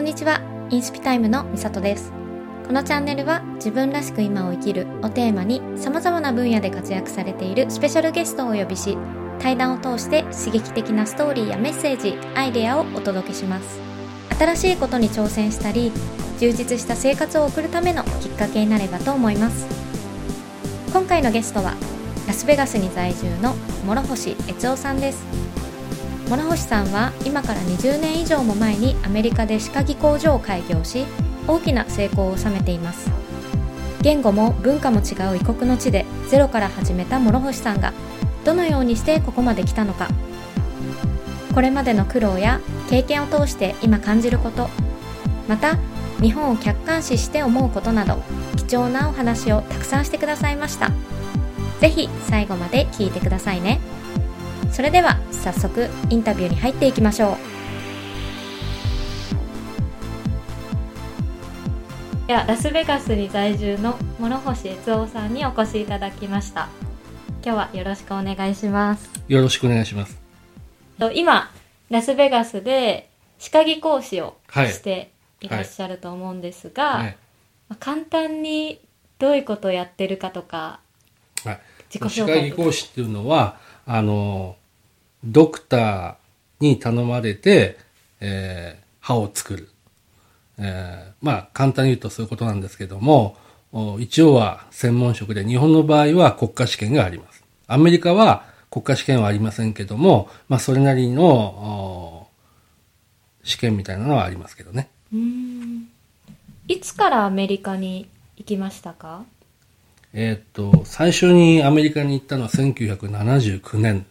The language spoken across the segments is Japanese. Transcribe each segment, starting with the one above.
こんにちは、インスピタイムのみさとです。このチャンネルは自分らしく今を生きるをテーマに様々な分野で活躍されているスペシャルゲストをお呼びし、対談を通して刺激的なストーリーやメッセージ、アイデアをお届けします。新しいことに挑戦したり、充実した生活を送るためのきっかけになればと思います。今回のゲストはラスベガスに在住の諸星悦夫さんです。諸星さんは今から20年以上も前にアメリカで歯科技工所を開業し、大きな成功を収めています。言語も文化も違う異国の地でゼロから始めた諸星さんがどのようにしてここまで来たのか、これまでの苦労や経験を通して今感じること、また日本を客観視して思うことなど、貴重なお話をたくさんしてくださいました。ぜひ最後まで聞いてくださいね。それでは早速インタビューに入っていきましょう。ではラスベガスに在住の諸星悦夫さんにお越しいただきました。今日はよろしくお願いします。よろしくお願いします。今ラスベガスで歯科技講師をしていらっしゃると思うんですが、はいはい、簡単にどういうことをやってるかとか、はい、自己紹介。歯科技講師っていうのはドクターに頼まれて、歯を作る、簡単に言うとそういうことなんですけども、一応は専門職で、日本の場合は国家試験があります。アメリカは国家試験はありませんけども、それなりの試験みたいなのはありますけどね。いつからアメリカに行きましたか？最初にアメリカに行ったのは1979年。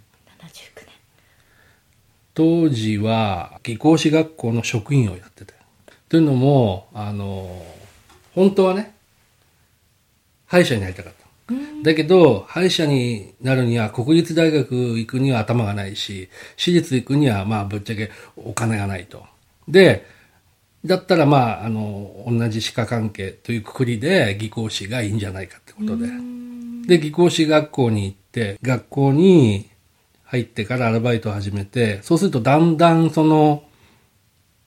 当時は技工士学校の職員をやってて、というのも本当はね、歯医者になりたかった。だけど歯医者になるには国立大学行くには頭がないし、私立行くにはぶっちゃけお金がないと。でだったら同じ歯科関係という括りで技工士がいいんじゃないかってことで、技工士学校に行って、学校に入ってからアルバイトを始めて、そうするとだんだんその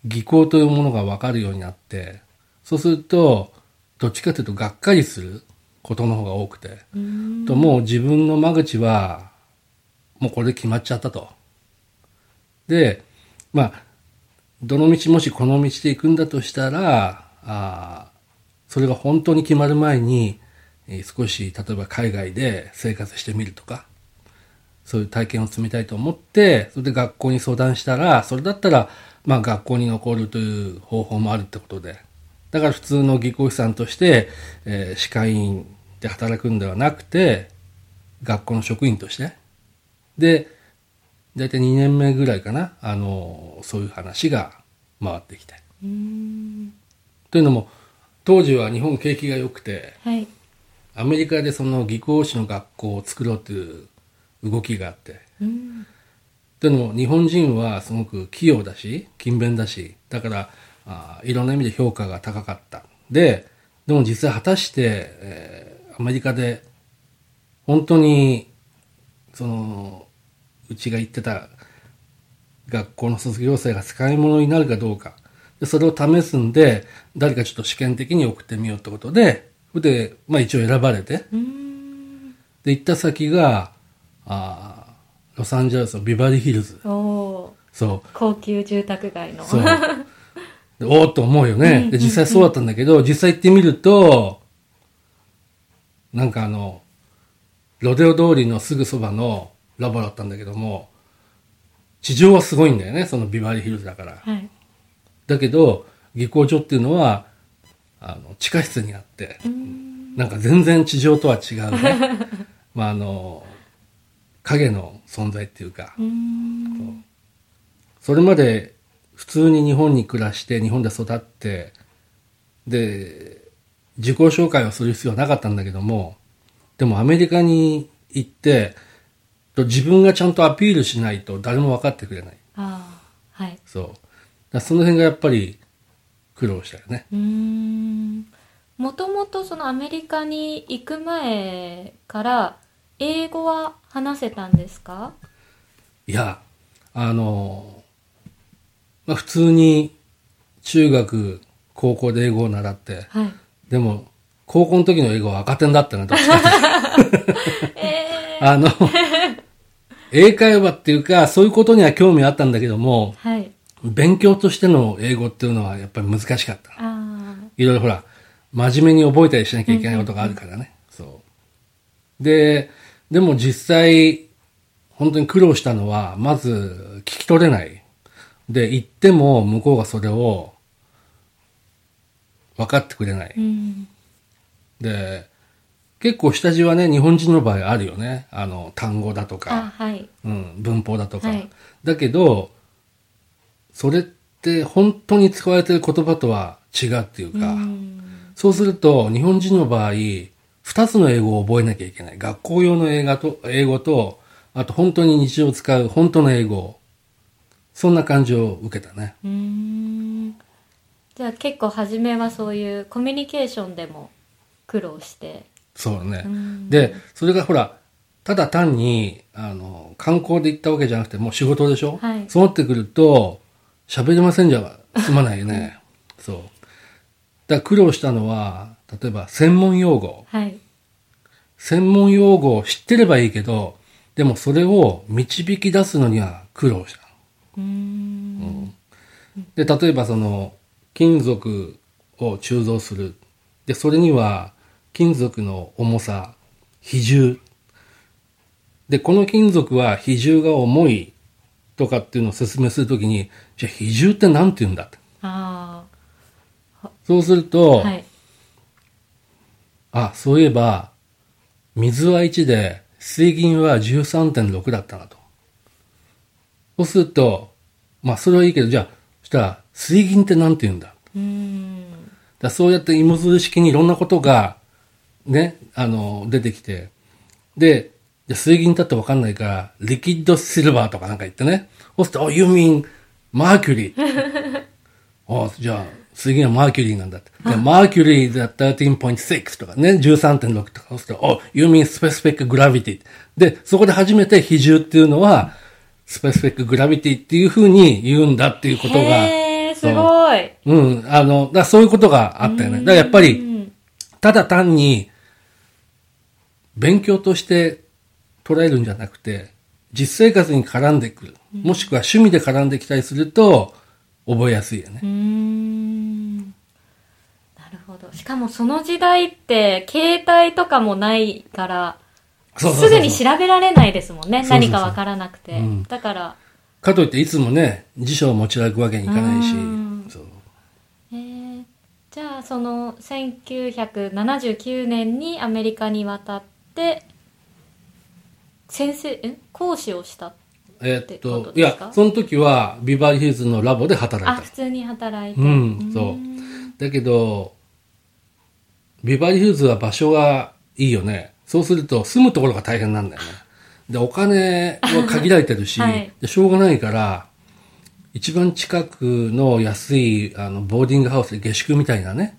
技工というものが分かるようになって、そうするとどっちかというとがっかりすることの方が多くて、ともう自分の間口はもうこれで決まっちゃったと。でどの道もしこの道で行くんだとしたら、それが本当に決まる前に、少し例えば海外で生活してみるとか、そういう体験を積みたいと思って、それで学校に相談したら、それだったら学校に残るという方法もあるってことで、だから普通の技工士さんとして、歯科医院で働くんではなくて、学校の職員としてで、だいたい2年目ぐらいかな、そういう話が回ってきて。というのも当時は日本景気が良くて、はい、アメリカでその技工士の学校を作ろうという動きがあって、というのも日本人はすごく器用だし勤勉だし、だからいろんな意味で評価が高かった。でも実際果たして、アメリカで本当にそのうちが行ってた学校の卒業生が使い物になるかどうか、でそれを試すんで、誰かちょっと試験的に送ってみようってことで、一応選ばれて、で行った先がロサンゼルスのビバリーヒルズ。そう、高級住宅街の。そうでおーっと思うよね。で実際そうだったんだけど、実際行ってみるとロデオ通りのすぐそばのラボだったんだけども、地上はすごいんだよね、そのビバリーヒルズだから、はい、だけど技工所っていうのは地下室にあって、全然地上とは違うね影の存在っていうか、それまで普通に日本に暮らして日本で育って、で自己紹介をする必要はなかったんだけども、でもアメリカに行って自分がちゃんとアピールしないと誰も分かってくれない。はい、そう。その辺がやっぱり苦労したよね。もともとそのアメリカに行く前から英語は話せたんですか？いや、普通に中学高校で英語を習って、はい、でも高校の時の英語は赤点だったなと英会話っていうかそういうことには興味あったんだけども、はい、勉強としての英語っていうのはやっぱり難しかった。あ、いろいろほら真面目に覚えたりしなきゃいけないことがあるからね、うんうんうん、そうでも実際本当に苦労したのはまず聞き取れないで、言っても向こうがそれを分かってくれない、うん、で結構下地はね日本人の場合あるよね、単語だとか、はい、うん、文法だとか、はい、だけどそれって本当に使われてる言葉とは違うっていうか、うん、そうすると日本人の場合2つの英語を覚えなきゃいけない。学校用の英語と、あと本当に日常使う本当の英語。そんな感じを受けたね。じゃあ結構初めはそういうコミュニケーションでも苦労して。そうね。で、それがほら、ただ単に観光で行ったわけじゃなくてもう仕事でしょ、はい、そうなってくると喋れませんじゃ済まないよね。そう。だから苦労したのは、例えば専門用語、はい、専門用語を知ってればいいけど、でもそれを導き出すのには苦労した。で例えばその金属を鋳造する、でそれには金属の重さ、比重で、この金属は比重が重いとかっていうのを説明するときに、じゃあ比重って何て言うんだって。あ、そうすると、はい、あ、そういえば、水は1で、水銀は 13.6 だったなと。そうすると、まあそれはいいけど、じゃあ、そしたら、水銀って何て言うんだ。だそうやって芋づる式にいろんなことが、ね、出てきて。で、じゃ水銀だって分かんないから、リキッドシルバーとかなんか言ってね。そうすると、You mean mercury? あ、じゃあ、水銀はマーキュリーなんだって。で、マーキュリーだ 13.6 とかね、13.6 とか、そうすると、お、you mean specific gravity。で、そこで初めて比重っていうのは、specific gravity っていう風に言うんだっていうことが。へー、すごい。うん、だそういうことがあったよね。だからやっぱり、ただ単に、勉強として捉えるんじゃなくて、実生活に絡んでくる。もしくは趣味で絡んできたりすると、覚えやすいよね。なるほど。しかもその時代って携帯とかもないから、そうそうそうそう、すぐに調べられないですもんね。そうそうそう、何かわからなくて、うん、だからかといっていつもね辞書を持ち歩くわけにいかないし、そう。じゃあその1979年にアメリカに渡って講師をした。いや、その時はビバリーヒルズのラボで働いた。あ、普通に働いて。うん、そう。だけど、ビバリーヒルズは場所がいいよね。そうすると住むところが大変なんだよね。で、お金は限られてるし、はい、でしょうがないから、一番近くの安いボーディングハウスで下宿みたいなね、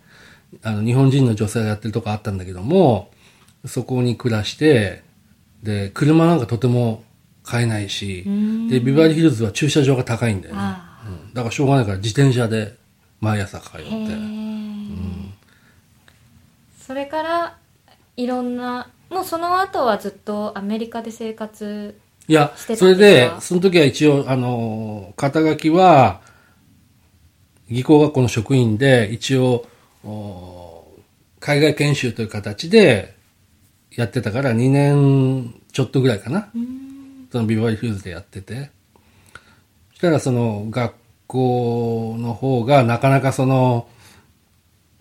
日本人の女性がやってるとこあったんだけども、そこに暮らして、で、車なんかとても買えないし、で、ビバリーヒルズは駐車場が高いんだよね、うん、だからしょうがないから自転車で毎朝通って、うん、それからいろんな、もうその後はずっとアメリカで生活してたんですか？いや、それでその時は一応肩書きは技工学校の職員で、一応海外研修という形でやってたから2年ちょっとぐらいかな、そのビバリーヒルズでやってて、そしたらその学校の方がなかなかその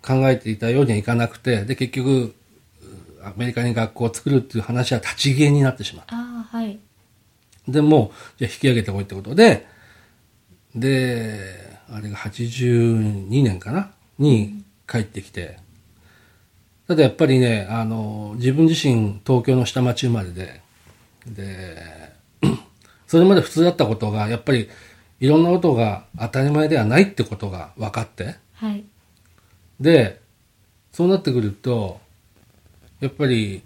考えていたようにはいかなくて、で結局アメリカに学校を作るっていう話は立ち消えになってしまった。あ、はい、でもうじゃあ引き上げてこいってことで、であれが82年かなに帰ってきて、ただやっぱりね自分自身東京の下町生まれでそれまで普通だったことがやっぱりいろんなことが当たり前ではないってことが分かって、はい、でそうなってくるとやっぱり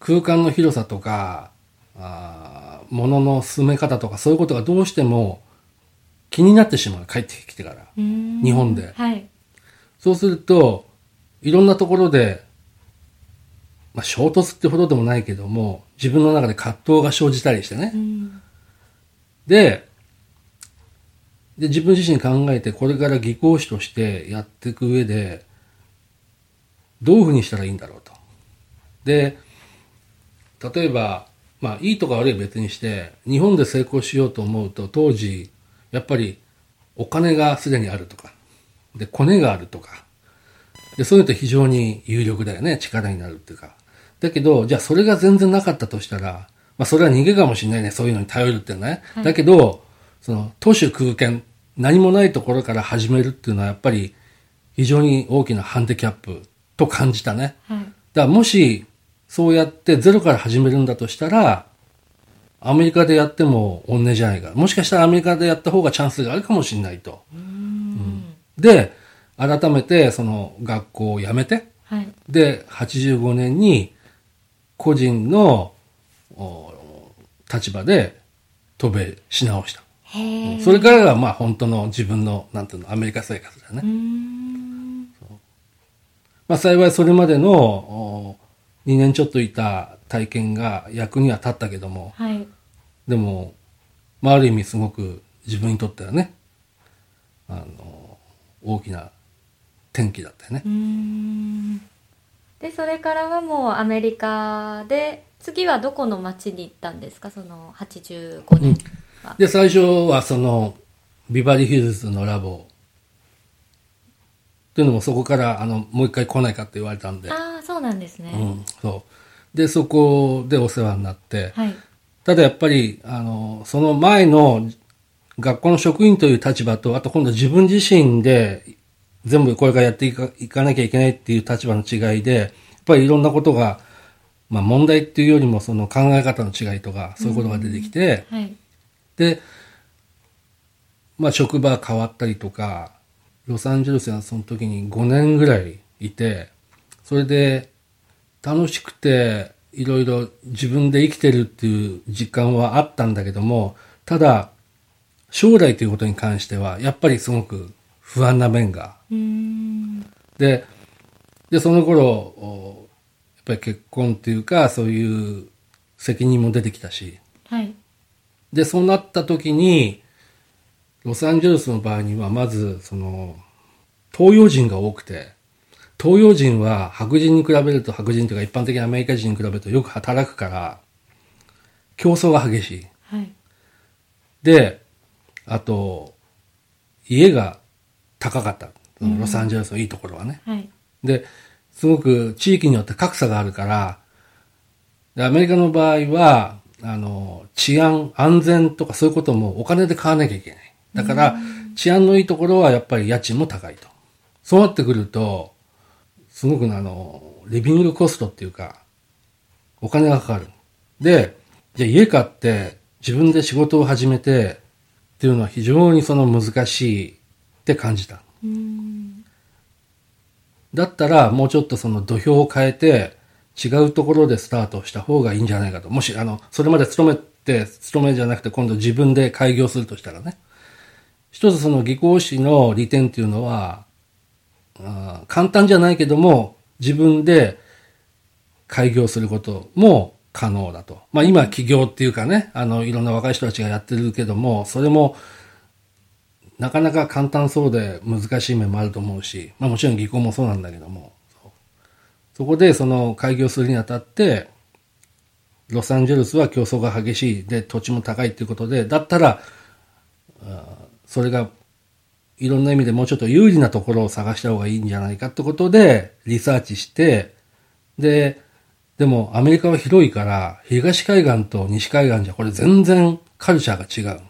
空間の広さとか物の進め方とかそういうことがどうしても気になってしまう、帰ってきてから日本で、はい、そうするといろんなところで、まあ、衝突ってほどでもないけども自分の中で葛藤が生じたりしてね、うん、で自分自身考えてこれから技工士としてやっていく上でどういうふうにしたらいいんだろうと。で例えば、まあ、いいとか悪いは別にして日本で成功しようと思うと当時やっぱりお金がすでにあるとかでコネがあるとかでそういうと非常に有力だよね、力になるっていうか。だけどじゃあそれが全然なかったとしたら、まあ、それは逃げかもしれないね、そういうのに頼るってね、はい、だけどその都市空間何もないところから始めるっていうのはやっぱり非常に大きなハンディキャップと感じたね、はい、だからもしそうやってゼロから始めるんだとしたらアメリカでやっても同じじゃないか、もしかしたらアメリカでやった方がチャンスがあるかもしれないと。うんで改めてその学校を辞めて、はい、で85年に個人の立場で渡米し直した。へそれからがまあ本当の自分 なんていうのアメリカ生活だよね。うんそう、まあ、幸いそれまでの2年ちょっといた体験が役には立ったけども、はい、でも、まあ、ある意味すごく自分にとってはね大きな転機だったよね。うーんでそれからはもうアメリカで次はどこの町に行ったんですか、その85年は、うん、で最初はそのビバリーヒルズのラボというのもそこからもう一回来ないかって言われたんで。ああそうなんですね、うん、そうでそこでお世話になって、はい、ただやっぱりその前の学校の職員という立場とあと今度自分自身で全部これからやっていかなきゃいけないっていう立場の違いでやっぱりいろんなことが、まあ、問題っていうよりもその考え方の違いとかそういうことが出てきて、うんはい、で、まあ、職場変わったりとかロサンゼルスはその時に5年ぐらいいてそれで楽しくていろいろ自分で生きてるっていう実感はあったんだけどもただ将来ということに関してはやっぱりすごく不安な面がでその頃やっぱり結婚というかそういう責任も出てきたし、はい、でそうなった時にロサンゼルスの場合にはまずその東洋人が多くて東洋人は白人に比べると白人というか一般的なアメリカ人に比べるとよく働くから競争が激しい、はい、であと家が高かったロサンゼルスのいいところはね、うんはい、ですごく地域によって格差があるからでアメリカの場合は治安安全とかそういうこともお金で買わなきゃいけないだから、うん、治安のいいところはやっぱり家賃も高いとそうなってくるとすごくリビングコストっていうかお金がかかるでじゃあ家買って自分で仕事を始めてっていうのは非常にその難しいって感じた。だったらもうちょっとその土俵を変えて違うところでスタートした方がいいんじゃないかと。もしそれまで勤めじゃなくて今度自分で開業するとしたらね。一つその技工士の利点っていうのは簡単じゃないけども自分で開業することも可能だと。まあ今起業っていうかね、いろんな若い人たちがやってるけども、それもなかなか簡単そうで難しい面もあると思うし、まあもちろん技工もそうなんだけども、そこでその開業するにあたって、ロサンゼルスは競争が激しいで土地も高いっていうことで、だったら、それがいろんな意味でもうちょっと有利なところを探した方がいいんじゃないかってことでリサーチして、でもアメリカは広いから東海岸と西海岸じゃこれ全然カルチャーが違う。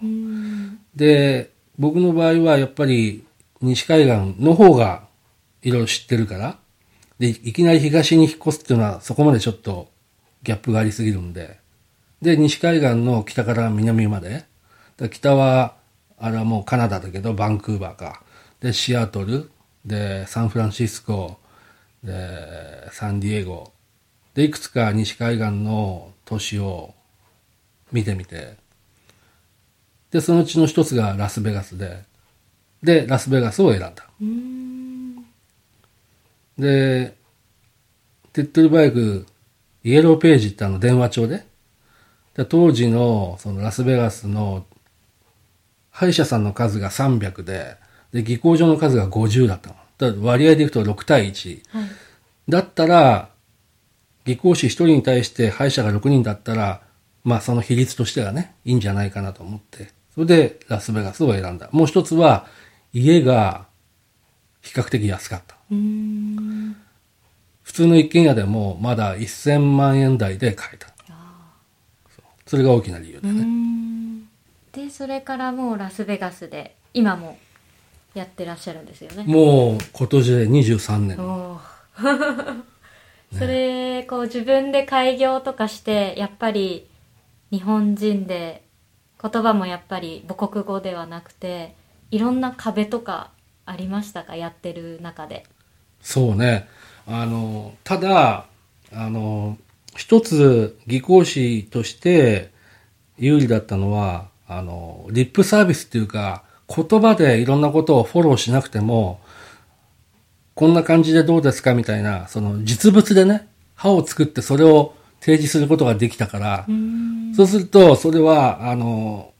で僕の場合はやっぱり西海岸の方がいろいろ知ってるからでいきなり東に引っ越すっていうのはそこまでちょっとギャップがありすぎるんで西海岸の北から南までだ北はあれはもうカナダだけどバンクーバーかでシアトルでサンフランシスコでサンディエゴでいくつか西海岸の都市を見てみてでそのうちの一つがラスベガスでラスベガスを選んだ。で手っ取り早くイエローページって電話帳で当時 そのラスベガスの歯医者さんの数が300 で技工所の数が50だったの。だから割合でいくと6対1、はい、だったら技工士1人に対して歯医者が6人だったら、まあ、その比率としてはねいいんじゃないかなと思って、それでラスベガスを選んだ。もう一つは家が比較的安かった。うーん、普通の一軒家でもまだ1000万円台で買えた。それが大きな理由だね。うん、でそれからもうラスベガスで今もやってらっしゃるんですよね。もう今年で23年お、ね、それこう自分で開業とかしてやっぱり日本人で言葉もやっぱり母国語ではなくていろんな壁とかありましたか、やってる中で。そうね、ただ一つ技工士として有利だったのはリップサービスっていうか言葉でいろんなことをフォローしなくてもこんな感じでどうですかみたいなその実物でね歯を作ってそれを提示することができたから、そうするとそれは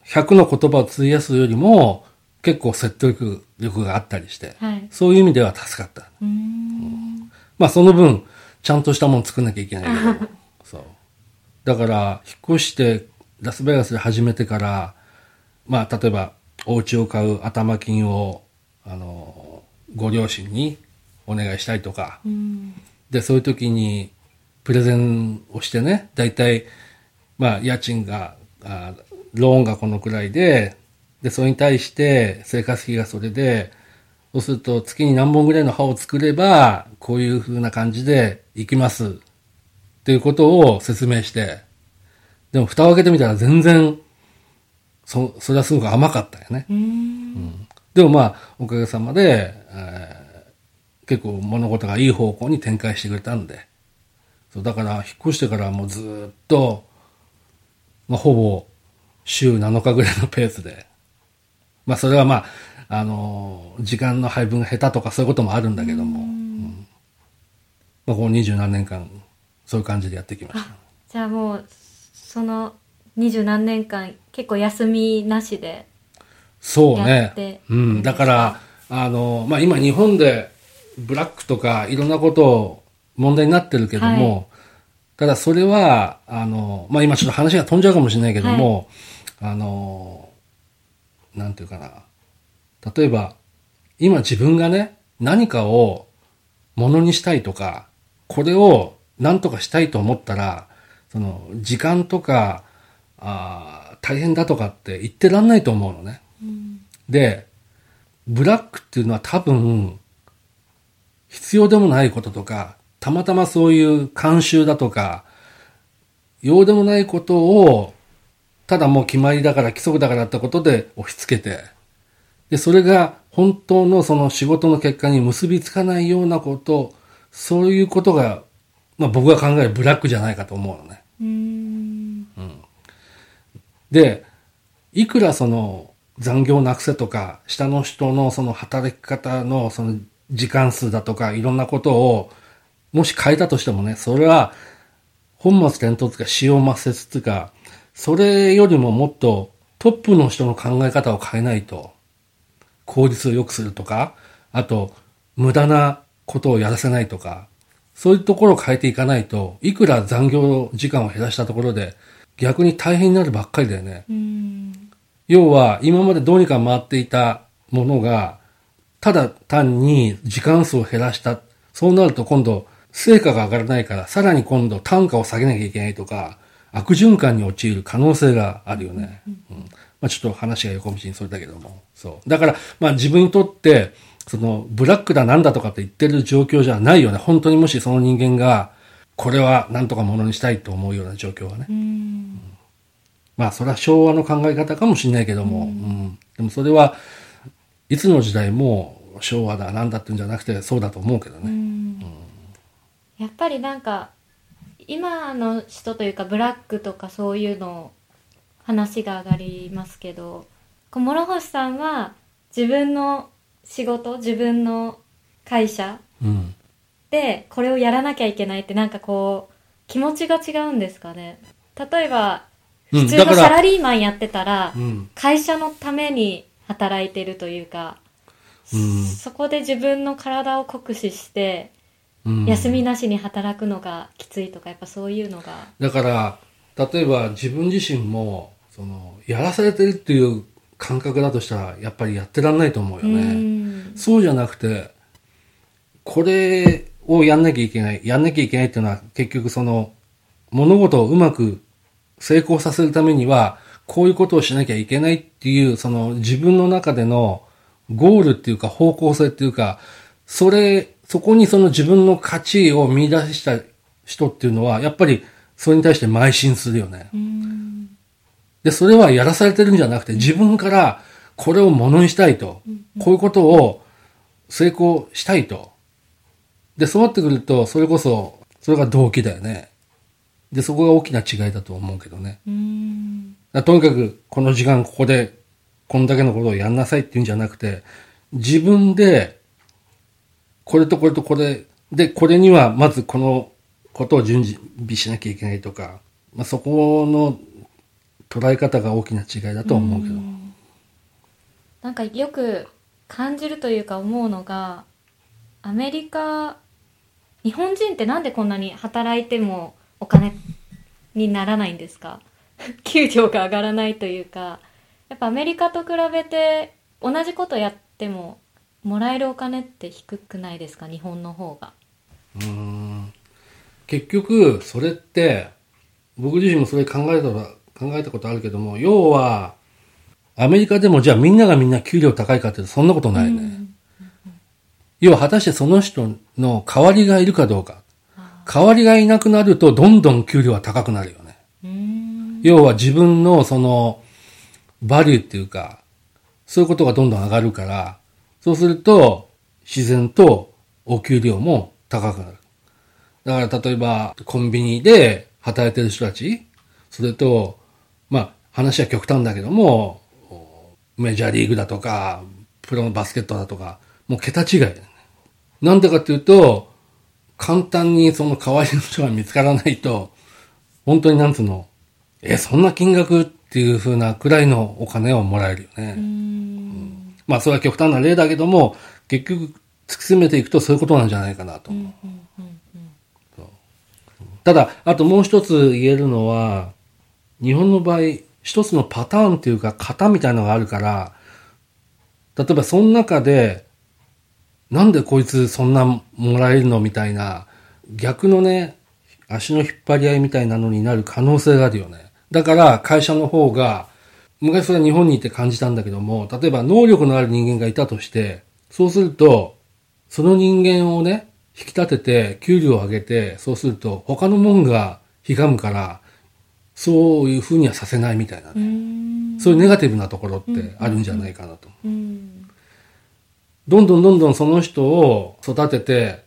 100の言葉を費やすよりも結構説得力があったりして、はい、そういう意味では助かった。まあその分ちゃんとしたもの作んなきゃいけないけどそうだから引っ越してラスベガスで始めてから、まあ、例えばお家を買う頭金をご両親にお願いしたりとか、うんでそういう時にプレゼンをしてね、だいたい、まあ、家賃がローンがこのくらいでそれに対して生活費がそれで、そうすると月に何本ぐらいの歯を作ればこういう風な感じでいきますっていうことを説明して、でも蓋を開けてみたら全然 それはすごく甘かったよね。うん、でもまあおかげさまで、結構物事がいい方向に展開してくれたんで、そうだから引っ越してからもうずっと、まあ、ほぼ週7日ぐらいのペースで、まあそれはまあ時間の配分が下手とかそういうこともあるんだけども、うんまあ、この20何年間そういう感じでやってきました。じゃあもうその20何年間結構休みなしでやって。そうね、うん、だからまあ、今日本でブラックとかいろんなことを問題になってるけども、はい、ただそれはまあ、今ちょっと話が飛んじゃうかもしれないけども、はい、なんていうかな、例えば今自分がね何かをものにしたいとかこれを何とかしたいと思ったらその時間とか大変だとかって言ってらんないと思うのね、うん、でブラックっていうのは多分必要でもないこととかたまたまそういう慣習だとか用でもないことをただもう決まりだから規則だからってことで押し付けて、でそれが本当のその仕事の結果に結びつかないようなこと、そういうことが、まあ、僕が考えるブラックじゃないかと思うのね。うん、でいくらその残業なくせとか下の人のその働き方のその時間数だとかいろんなことをもし変えたとしてもね、それは本末転倒とか使用抹殺とかそれよりももっとトップの人の考え方を変えないと効率を良くするとか、あと無駄なことをやらせないとか、そういうところを変えていかないといくら残業時間を減らしたところで逆に大変になるばっかりだよね。要は今までどうにか回っていたものがただ単に時間数を減らした、そうなると今度成果が上がらないからさらに今度単価を下げなきゃいけないとか悪循環に陥る可能性があるよね。うんまあ、ちょっと話が横道にそれだけども、そうだからまあ自分にとってそのブラックだなんだとかって言ってる状況じゃないよね。本当にもしその人間がこれはなんとかものにしたいと思うような状況はね、うん、まあそれは昭和の考え方かもしれないけども、うんうん、でもそれはいつの時代も昭和だなんだっていうんじゃなくてそうだと思うけどね。うん、うん、やっぱりなんか今の人というかブラックとかそういうの話が上がりますけど諸星さんは自分の仕事、自分の会社でこれをやらなきゃいけないってなんかこう気持ちが違うんですかね。例えば普通のサラリーマンやってたら会社のために働いてるというか、そこで自分の体を酷使して休みなしに働くのがきついとか、やっぱそういうのがだから例えば自分自身もそのやらされてるっていう感覚だとしたらやっぱりやってらんないと思うよね。そうじゃなくてこれをやんなきゃいけない、やんなきゃいけないっていうのは結局その物事をうまく成功させるためにはこういうことをしなきゃいけないっていうその自分の中でのゴールっていうか方向性っていうか、そこにその自分の価値を見出した人っていうのはやっぱりそれに対して邁進するよね。で、それはやらされてるんじゃなくて自分からこれをものにしたいと、こういうことを成功したいと。で、そうなってくるとそれこそそれが動機だよね。で、そこが大きな違いだと思うけどね。とにかくこの時間ここでこんだけのことをやんなさいっていうんじゃなくて、自分でこれとこれとこれでこれにはまずこのことを準備しなきゃいけないとか、そこの捉え方が大きな違いだと思うけど、なんかよく感じるというか思うのが、アメリカ、日本人ってなんでこんなに働いてもお金にならないんですか？給料が上がらないというか、やっぱアメリカと比べて同じことやってももらえるお金って低くないですか、日本の方が。結局それって僕自身もそれ考えたことあるけども、要はアメリカでもじゃあみんながみんな給料高いかっていうとそんなことないね。要は果たしてその人の代わりがいるかどうか。代わりがいなくなるとどんどん給料は高くなるよね。要は自分のそのバリューっていうか、そういうことがどんどん上がるから、そうすると自然とお給料も高くなる。だから例えばコンビニで働いてる人たち、それと話は極端だけどもメジャーリーグだとかプロのバスケットだとか、もう桁違いだよね。なんでかっていうと、簡単にその代わりの人が見つからないと、本当にそんな金額っていう風なくらいのお金をもらえるよね。それは極端な例だけども、結局突き詰めていくとそういうことなんじゃないかなと思う。ただあともう一つ言えるのは、日本の場合一つのパターンというか型みたいなのがあるから、例えばその中でなんでこいつそんなもらえるのみたいな逆のね、足の引っ張り合いみたいなのになる可能性があるよね。だから会社の方が、昔それは日本にいて感じたんだけども、例えば能力のある人間がいたとして、そうするとその人間をね引き立てて給料を上げて、そうすると他のもんがひがむから、そういうふうにはさせないみたいなね、そういうネガティブなところってあるんじゃないかなと。どんどんその人を育てて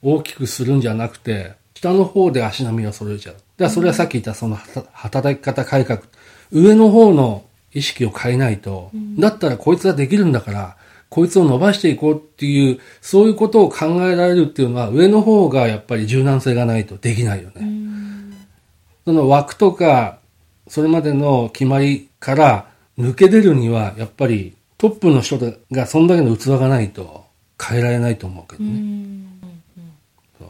大きくするんじゃなくて、下の方で足並みを揃えちゃう。だからそれはさっき言ったその働き方改革、上の方の意識を変えないと、だったらこいつはできるんだからこいつを伸ばしていこうっていう、そういうことを考えられるっていうのは、上の方がやっぱり柔軟性がないとできないよね。その枠とかそれまでの決まりから抜け出るには、やっぱりトップの人がそんだけの器がないと変えられないと思うけどね。そう。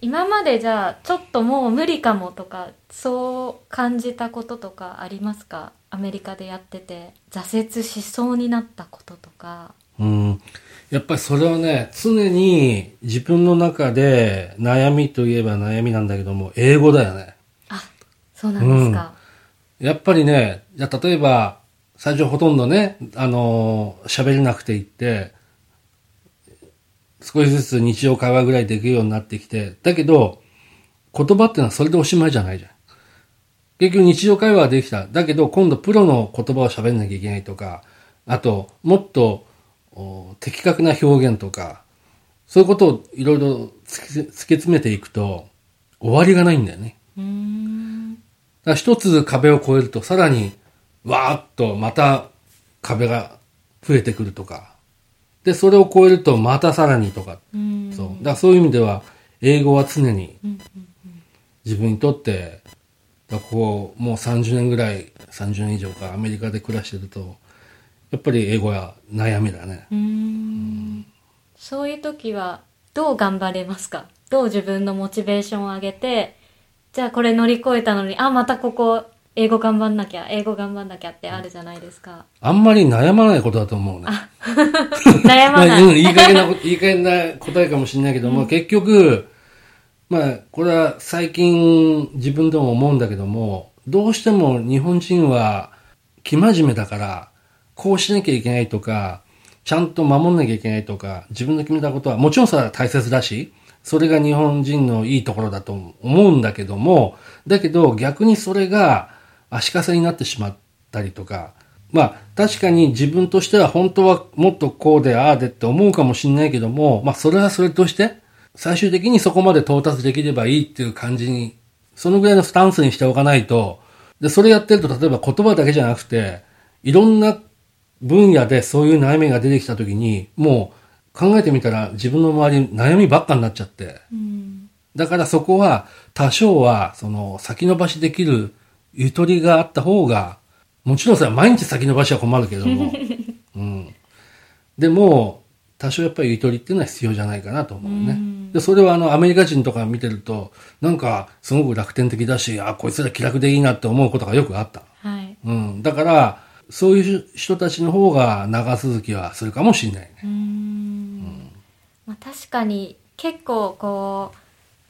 今までじゃあちょっともう無理かもとか、そう感じたこととかありますか？アメリカでやってて挫折しそうになったこととか。やっぱりそれはね、常に自分の中で悩みといえば悩みなんだけども、英語だよね。あ、そうなんですか。やっぱりね、じゃあ例えば最初ほとんどね、喋れなくていって、少しずつ日常会話ぐらいできるようになってきて、だけど言葉ってのはそれでおしまいじゃないじゃん。結局日常会話はできた。だけど今度プロの言葉を喋んなきゃいけないとか、あともっと的確な表現とか、そういうことをいろいろ突き詰めていくと終わりがないんだよね。だから一つ壁を越えるとさらにわーっとまた壁が増えてくるとか、でそれを超えるとまたさらにとか、そうだ、そういう意味では英語は常に自分にとってだ、こうもう30年ぐらい、30年以上かアメリカで暮らしてるとやっぱり英語は悩みだね。そういう時はどう頑張れますか？どう自分のモチベーションを上げて、じゃあこれ乗り越えたのに、あ、またここ英語頑張んなきゃ、英語頑張んなきゃってあるじゃないですか。あんまり悩まないことだと思うね。悩まない、まあ、いい加減な答えかもしれないけども、結局、まあこれは最近自分でも思うんだけども、どうしても日本人は生真面目だから、こうしなきゃいけないとか、ちゃんと守んなきゃいけないとか、自分の決めたことはもちろんさ大切だし、それが日本人のいいところだと思うんだけども、だけど逆にそれが足かせになってしまったりとか、まあ確かに自分としては本当はもっとこうでああでって思うかもしれないけども、まあそれはそれとして最終的にそこまで到達できればいいっていう感じに、そのぐらいのスタンスにしておかないと、でそれやってると、例えば言葉だけじゃなくていろんな分野でそういう悩みが出てきた時に、もう考えてみたら自分の周り悩みばっかになっちゃって、うん、だからそこは多少はその先延ばしできるゆとりがあった方が、もちろんさ毎日先延ばしは困るけども、うん、でも多少やっぱりゆとりっていうのは必要じゃないかなと思うね、うん、でそれはアメリカ人とか見てるとなんかすごく楽天的だし、あ、こいつら気楽でいいなって思うことがよくあった、はい、うん、だからそういう人たちの方が長続きはするかもしれないね。まあ、確かに結構こう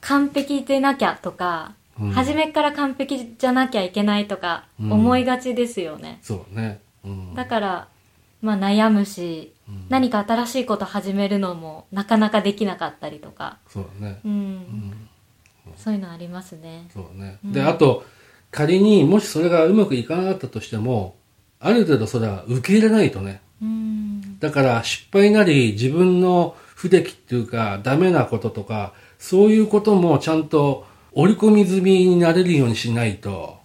完璧でなきゃとか、うん、初めから完璧じゃなきゃいけないとか思いがちですよね、うん、そうね、うん、だから、まあ、悩むし、うん、何か新しいこと始めるのもなかなかできなかったりとか、そうだね、うんうん、そういうのありますね。そうね、で、うん、あと仮にもしそれがうまくいかなかったとしても、ある程度それは受け入れないとね、うん、だから失敗なり自分の不出来っていうかダメなこととか、そういうこともちゃんと織り込み済みになれるようにしないと、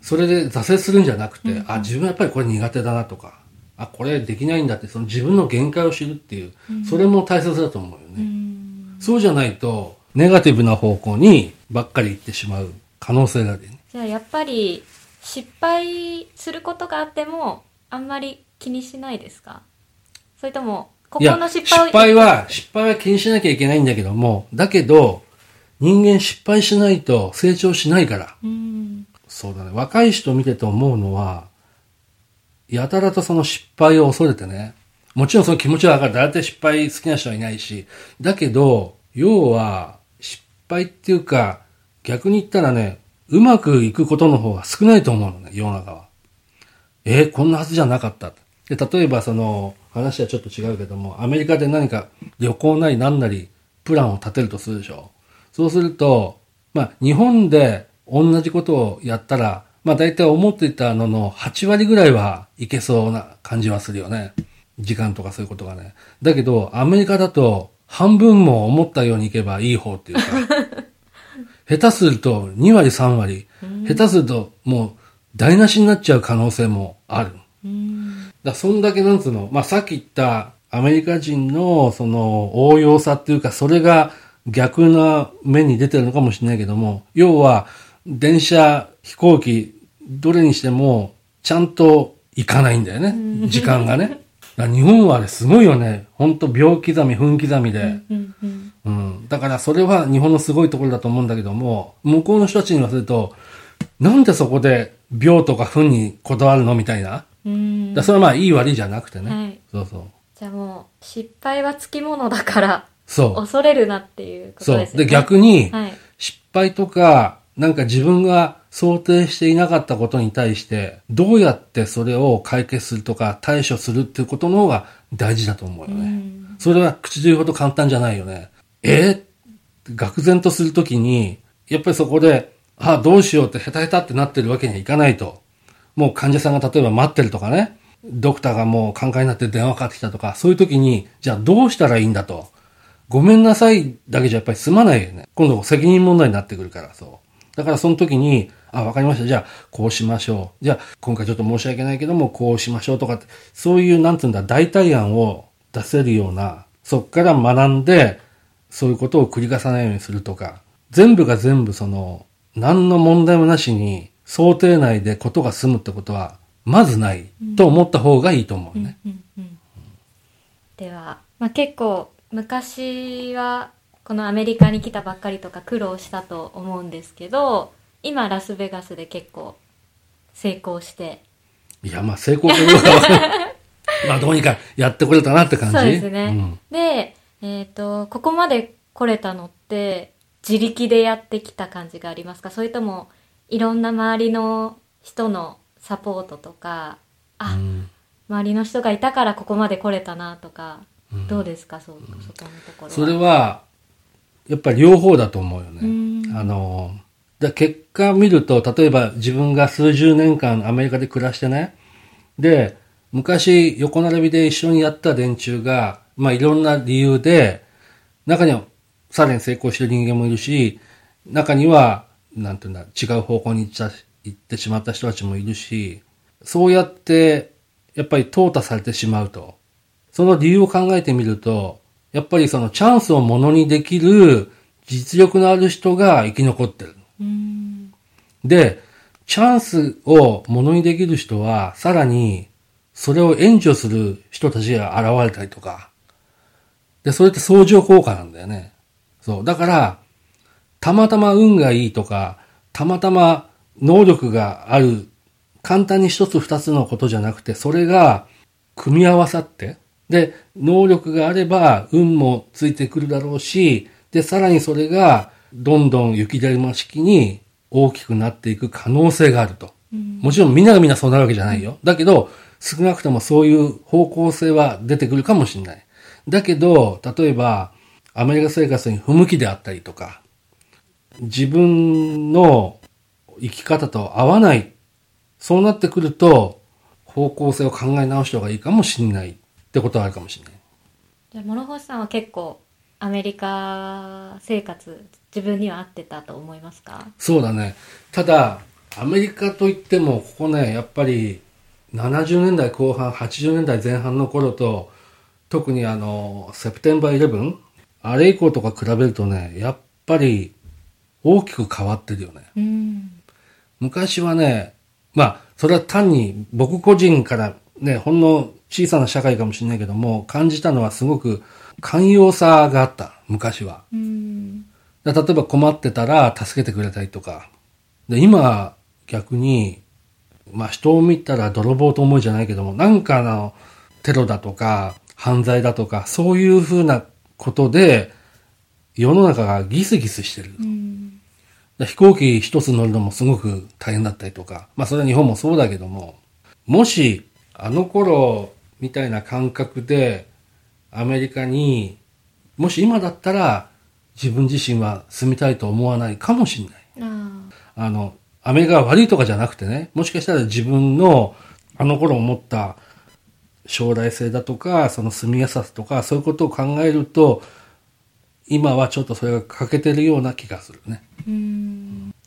それで挫折するんじゃなくて、うん、あ、自分はやっぱりこれ苦手だなとか、あ、これできないんだって、その自分の限界を知るっていう、うん、それも大切だと思うよね、うん、そうじゃないとネガティブな方向にばっかり行ってしまう可能性があるよね。じゃあやっぱり失敗することがあってもあんまり気にしないですか？それともここの失敗を、失敗は気にしなきゃいけないんだけども、だけど人間失敗しないと成長しないから、うん、そうだね。若い人見てて思うのは、やたらとその失敗を恐れてね、もちろんその気持ちはわかる。だって失敗好きな人はいないし、だけど要は失敗っていうか、逆に言ったらね、うまくいくことの方が少ないと思うのね、世の中は。こんなはずじゃなかった。で、例えばその話はちょっと違うけども、アメリカで何か旅行なり何なりプランを立てるとするでしょ。そうすると、まあ日本で同じことをやったら、まあ大体思っていたのの8割ぐらいはいけそうな感じはするよね。時間とかそういうことがね。だけどアメリカだと半分も思ったようにいけばいい方っていうか、下手すると2割3割、下手するともう台無しになっちゃう可能性もある。だそんだけなんつうの、まあ、さっき言ったアメリカ人のその応用さっていうか、それが逆な目に出てるのかもしれないけども、要は電車、飛行機、どれにしてもちゃんと行かないんだよね、時間がね。だ日本はあれすごいよね、ほんと秒刻み分刻みで、うん、だからそれは日本のすごいところだと思うんだけども、向こうの人たちに言わせると、なんでそこで秒とか分にこだわるのみたいな。だそれはまあいい悪いじゃなくてね、はい、そうそう。じゃあもう失敗はつきものだから恐れるなっていうことですね。そうで、逆に失敗とか、なんか自分が想定していなかったことに対してどうやってそれを解決するとか対処するっていうことの方が大事だと思うよね。それは口で言うほど簡単じゃないよね。愕然とするときにやっぱりそこで、あ、どうしようってヘタヘタってなってるわけにはいかないと。もう患者さんが例えば待ってるとかね、ドクターがもう寛解になって電話かかってきたとか、そういう時にじゃあどうしたらいいんだと、ごめんなさいだけじゃやっぱり済まないよね。今度責任問題になってくるから、そう。だからその時に、あ、わかりました、じゃあこうしましょう、じゃあ今回ちょっと申し訳ないけどもこうしましょうとかって、そういうなんていうんだ、代替案を出せるような、そっから学んでそういうことを繰り返さないようにするとか、全部が全部その何の問題もなしに想定内でことが済むってことはまずないと思った方がいいと思うね。うんうんうんうん、では、まあ、結構昔はこのアメリカに来たばっかりとか苦労したと思うんですけど、今ラスベガスで結構成功して、いやまあ成功するからまあどうにかやってこれたなって感じ。そうですね、うん、で、ここまで来れたのって自力でやってきた感じがありますか？それともいろんな周りの人のサポートとか、あ、うん、周りの人がいたからここまで来れたなとか、うん、どうですか？そこのところ。それはやっぱり両方だと思うよね。だ結果見ると、例えば自分が数十年間アメリカで暮らしてね、で昔横並びで一緒にやった連中が、まあいろんな理由で、中にはさらに成功してる人間もいるし、中にはなんていうんだ、違う方向に行ってしまった人たちもいるし、そうやってやっぱり淘汰されてしまうと、その理由を考えてみると、やっぱりそのチャンスをものにできる実力のある人が生き残ってる。うんで、チャンスをものにできる人はさらにそれを援助する人たちが現れたりとか、でそれって相乗効果なんだよね。そうだから、たまたま運がいいとか、たまたま能力がある、簡単に一つ二つのことじゃなくて、それが組み合わさって、で能力があれば運もついてくるだろうし、でさらにそれがどんどん雪だるま式に大きくなっていく可能性があると。もちろんみんながみんなそうなるわけじゃないよ。だけど少なくともそういう方向性は出てくるかもしれない。だけど例えばアメリカ生活に不向きであったりとか、自分の生き方と合わない、そうなってくると方向性を考え直した方がいいかもしれないってことはあるかもしれない。じゃあ諸星さんは結構アメリカ生活、自分には合ってたと思いますか？そうだね。ただアメリカといっても、ここね、やっぱり70年代後半80年代前半の頃と、特にセプテンバー11あれ以降とか比べるとね、やっぱり大きく変わってるよね。うん、昔はね、まあそれは単に僕個人からね、ほんの小さな社会かもしれないけども、感じたのはすごく寛容さがあった、昔は。うん、例えば困ってたら助けてくれたりとか。で今逆に、まあ人を見たら泥棒と思うじゃないけども、なんかテロだとか犯罪だとか、そういうふうなことで世の中がギスギスしてる。うん、飛行機一つ乗るのもすごく大変だったりとか、まあそれは日本もそうだけども、もしあの頃みたいな感覚でアメリカにもし今だったら自分自身は住みたいと思わないかもしれない。アメリカが悪いとかじゃなくてね、もしかしたら自分のあの頃思った将来性だとか、その住みやすさとか、そういうことを考えると今はちょっとそれが欠けてるような気がするね。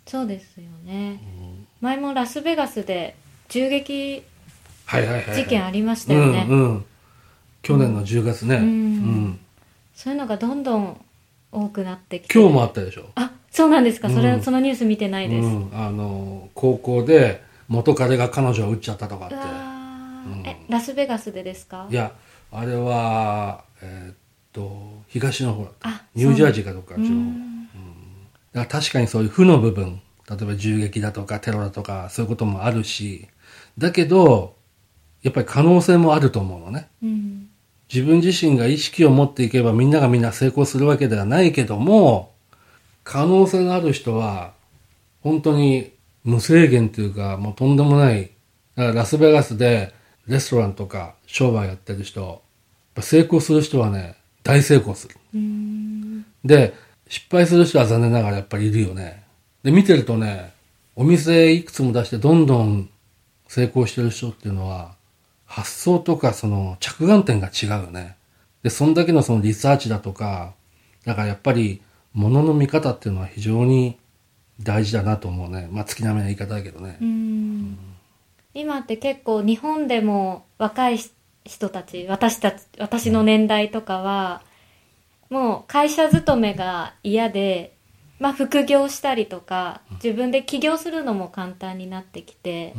そうですよね。前もラスベガスで銃撃事件ありましたよね。うんうん、去年の10月ね。うんうん、そういうのがどんどん多くなってきて。今日もあったでしょ。あ、そうなんですか。それ、うん、そのニュース見てないです。うん、高校で元彼が彼女を撃っちゃったとかって。うん、ラスベガスでですか？いや、あれは東の方だった。ニュージャージーかどっかの地方。だから確かにそういう負の部分、例えば銃撃だとかテロだとか、そういうこともあるし、だけどやっぱり可能性もあると思うのね。うん、自分自身が意識を持っていけばみんながみんな成功するわけではないけども、可能性のある人は本当に無制限というか、もうとんでもない。だからラスベガスでレストランとか商売やってる人、やっぱ成功する人はね、大成功する。で、失敗する人は残念ながらやっぱりいるよね。で、見てるとね、お店いくつも出してどんどん成功してる人っていうのは、発想とかその着眼点が違うよね。で、そんだけのそのリサーチだとか、だからやっぱり物の見方っていうのは非常に大事だなと思うね。まあ月並みな言い方だけどね。今って結構日本でも若い人たち、私の年代とかは、もう会社勤めが嫌で、まあ副業したりとか、自分で起業するのも簡単になってきて、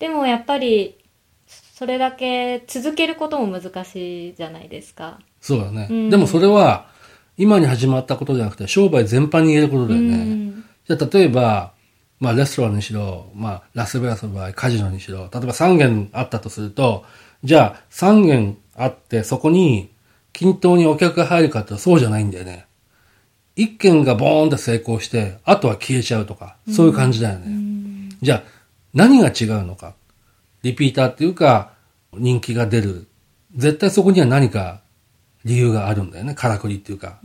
でもやっぱりそれだけ続けることも難しいじゃないですか。そうだね。でもそれは今に始まったことじゃなくて、商売全般に言えることだよね。じゃあ例えば、まあレストランにしろ、まあラスベガスの場合カジノにしろ、例えば3軒あったとすると、じゃあ3軒あってそこに均等にお客が入るかってそうじゃないんだよね。1軒がボーンって成功して、あとは消えちゃうとか、そういう感じだよね。じゃあ何が違うのか。リピーターっていうか人気が出る。絶対そこには何か理由があるんだよね。からくりっていうか。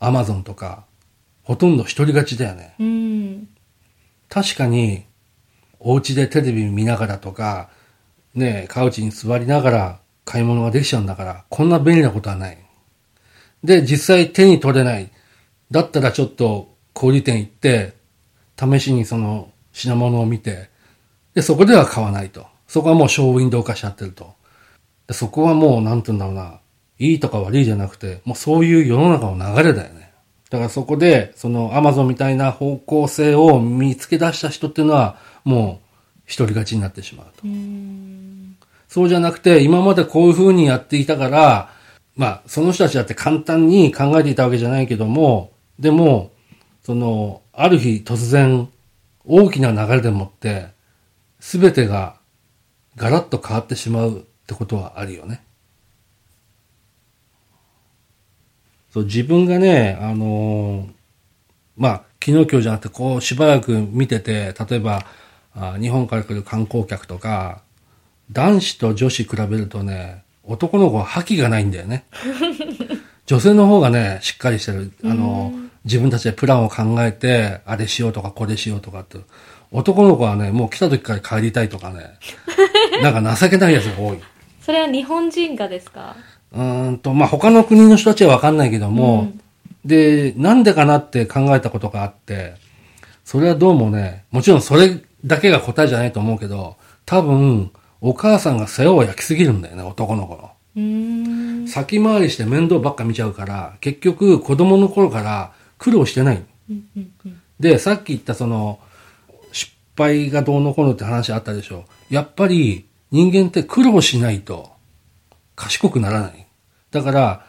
アマゾンとか、ほとんど一人勝ちだよね。確かに、お家でテレビ見ながらとか、ねえ、カウチに座りながら買い物ができちゃうんだから、こんな便利なことはない。で、実際手に取れない。だったらちょっと小売店行って、試しにその品物を見て、で、そこでは買わないと。そこはもうショーウィンドウ化しちゃってると。で、そこはもう、なんて言うんだろうな。いいとか悪いじゃなくて、もうそういう世の中の流れだよね。だからそこで、その Amazon みたいな方向性を見つけ出した人っていうのは、もう一人勝ちになってしまうと。そうじゃなくて、今までこういう風にやっていたから、まあ、その人たちだって簡単に考えていたわけじゃないけども、でも、その、ある日突然、大きな流れでもって、すべてがガラッと変わってしまうってことはあるよね。そう、自分がね、まあ、昨日今日じゃなくて、こうしばらく見てて、例えば、日本から来る観光客とか、男子と女子比べるとね、男の子は覇気がないんだよね。女性の方がね、しっかりしてる。自分たちでプランを考えて、あれしようとかこれしようとかって。男の子はね、もう来た時から帰りたいとかね、なんか情けないやつが多い。それは日本人がですか？まあ、他の国の人たちは分かんないけども、で、なんでかなって考えたことがあって、それはどうもね、もちろんそれだけが答えじゃないと思うけど、多分、お母さんが世話を焼きすぎるんだよね、男の子の。先回りして面倒ばっか見ちゃうから、結局子供の頃から苦労してない。で、さっき言ったその、失敗がどうのこうのって話あったでしょ。やっぱり人間って苦労しないと賢くならない。だから、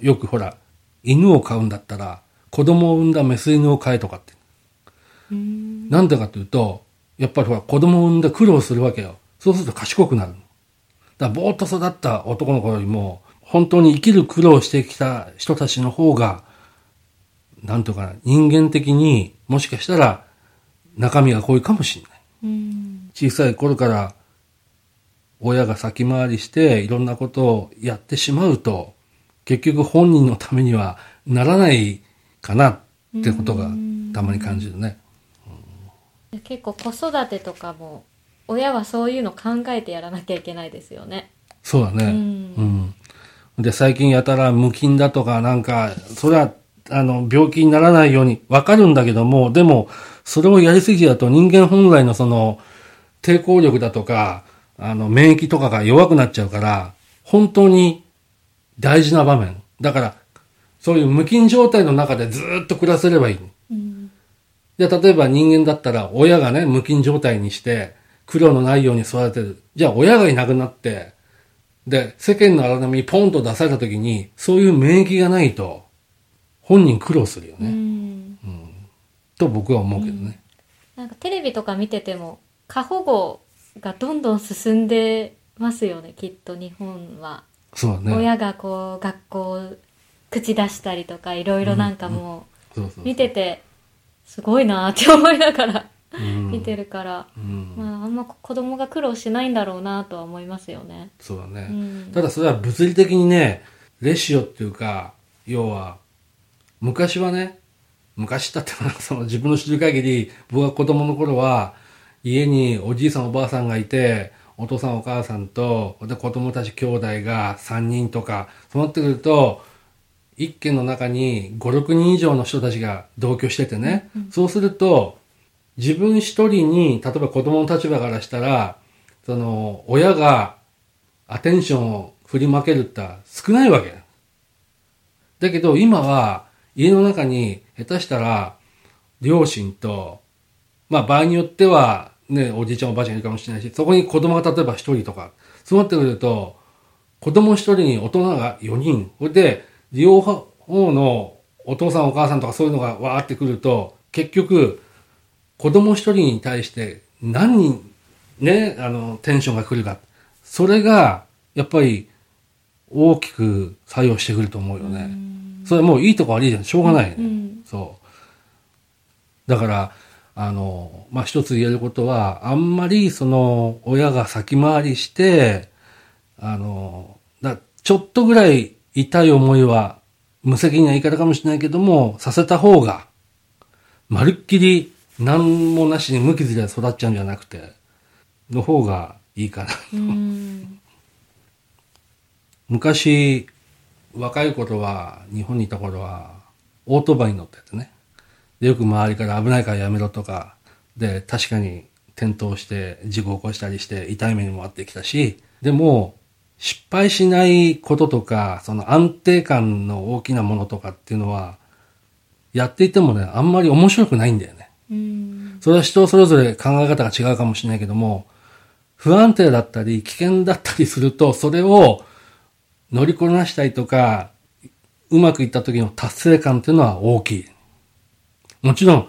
よくほら、犬を飼うんだったら、子供を産んだメス犬を飼えとかって。なんでかというと、やっぱりほら、子供を産んで苦労するわけよ。そうすると賢くなる。だから、ぼーっと育った男の子よりも、本当に生きる苦労してきた人たちの方が、なんとか人間的にもしかしたら、中身が濃いかもしれない。小さい頃から、親が先回りしていろんなことをやってしまうと結局本人のためにはならないかなってことがたまに感じるね。結構子育てとかも親はそういうの考えてやらなきゃいけないですよね。そうだね。で、最近やたら無菌だとかなんかそれは病気にならないようにわかるんだけども、でもそれをやりすぎだと人間本来のその抵抗力だとか免疫とかが弱くなっちゃうから、本当に大事な場面。だから、そういう無菌状態の中でずっと暮らせればいい。で、例えば人間だったら親がね、無菌状態にして、苦労のないように育てる。じゃあ親がいなくなって、で、世間の荒波にポンと出された時に、そういう免疫がないと、本人苦労するよね。と僕は思うけどね。なんかテレビとか見てても、過保護、がどんどん進んでますよね、きっと日本は。そうね。親がこう学校口出したりとかいろいろなんかもう見ててすごいなって思いながら見てるから、まあ、あんま子供が苦労しないんだろうなとは思いますよね。そうだね。ただそれは物理的にね、レシオっていうか、要は昔はね、昔だったらその自分の知る限り、僕が子供の頃は家におじいさんおばあさんがいて、お父さんお母さんとで子供たち兄弟が3人とか、そうなってくると一軒の中に 5,6 人以上の人たちが同居しててね、うん、そうすると自分一人に、例えば子供の立場からしたらその親がアテンションを振りまけるって少ないわけだけど、今は家の中に下手したら両親と、まあ場合によってはね、おじいちゃんおばあちゃんいるかもしれないし、そこに子供が例えば一人とか、そうなってくると子供一人に大人が4人、それで両方のお父さんお母さんとかそういうのがわーってくると、結局子供一人に対して何人ね、テンションが来るか、それがやっぱり大きく作用してくると思うよね。それはもういいとこ悪いじゃん、しょうがないね、うん、そうだからまあ、一つ言えることは、あんまりその親が先回りしてちょっとぐらい痛い思いは、無責任な言い方かもしれないけどもさせた方が、まるっきり何もなしに無傷で育っちゃうんじゃなくての方がいいかなと。昔若い頃は、日本にいた頃はオートバイに乗っててね、でよく周りから危ないからやめろとかで、確かに転倒して事故を起こしたりして痛い目にもあってきたし、でも失敗しないこととか、その安定感の大きなものとかっていうのはやっていてもね、あんまり面白くないんだよね。それは人それぞれ考え方が違うかもしれないけども、不安定だったり危険だったりすると、それを乗りこなしたりとかうまくいった時の達成感っていうのは大きい。もちろん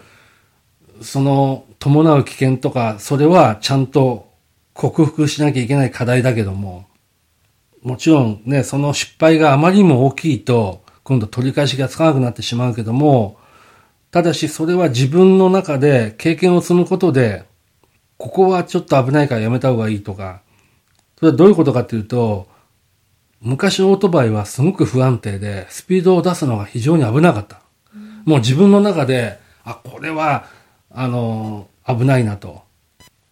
その伴う危険とか、それはちゃんと克服しなきゃいけない課題だけども、もちろんね、その失敗があまりにも大きいと今度取り返しがつかなくなってしまうけども、ただしそれは自分の中で経験を積むことで、ここはちょっと危ないからやめた方がいいとか、それはどういうことかというと、昔のオートバイはすごく不安定でスピードを出すのが非常に危なかった。もう自分の中で、あ、これは危ないなと。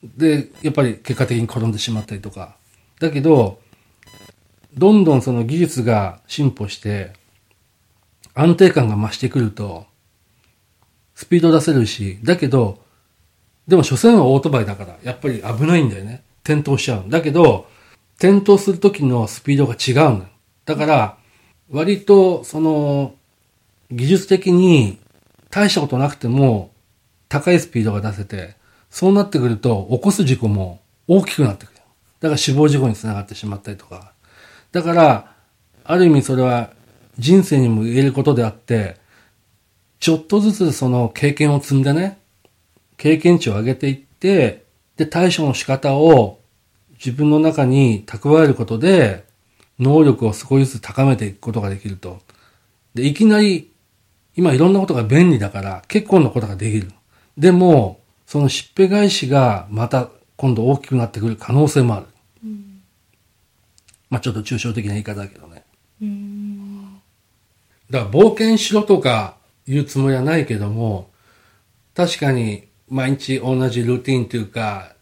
でやっぱり結果的に転んでしまったりとか。だけどどんどんその技術が進歩して安定感が増してくるとスピード出せるし、だけどでも所詮はオートバイだからやっぱり危ないんだよね。転倒しちゃう。だけど転倒する時のスピードが違うんだよ。だから割とその技術的に大したことなくても高いスピードが出せて、そうなってくると起こす事故も大きくなってくる。だから死亡事故につながってしまったりとか。だからある意味それは人生にも言えることであって、ちょっとずつその経験を積んでね、経験値を上げていって、で対処の仕方を自分の中に蓄えることで能力を少しずつ高めていくことができると。でいきなり今いろんなことが便利だから結構なことができる。でもそのしっぺ返しがまた今度大きくなってくる可能性もある、うん、まあちょっと抽象的な言い方だけどね、うん、だから冒険しろとか言うつもりはないけども、確かに毎日同じルーティンというか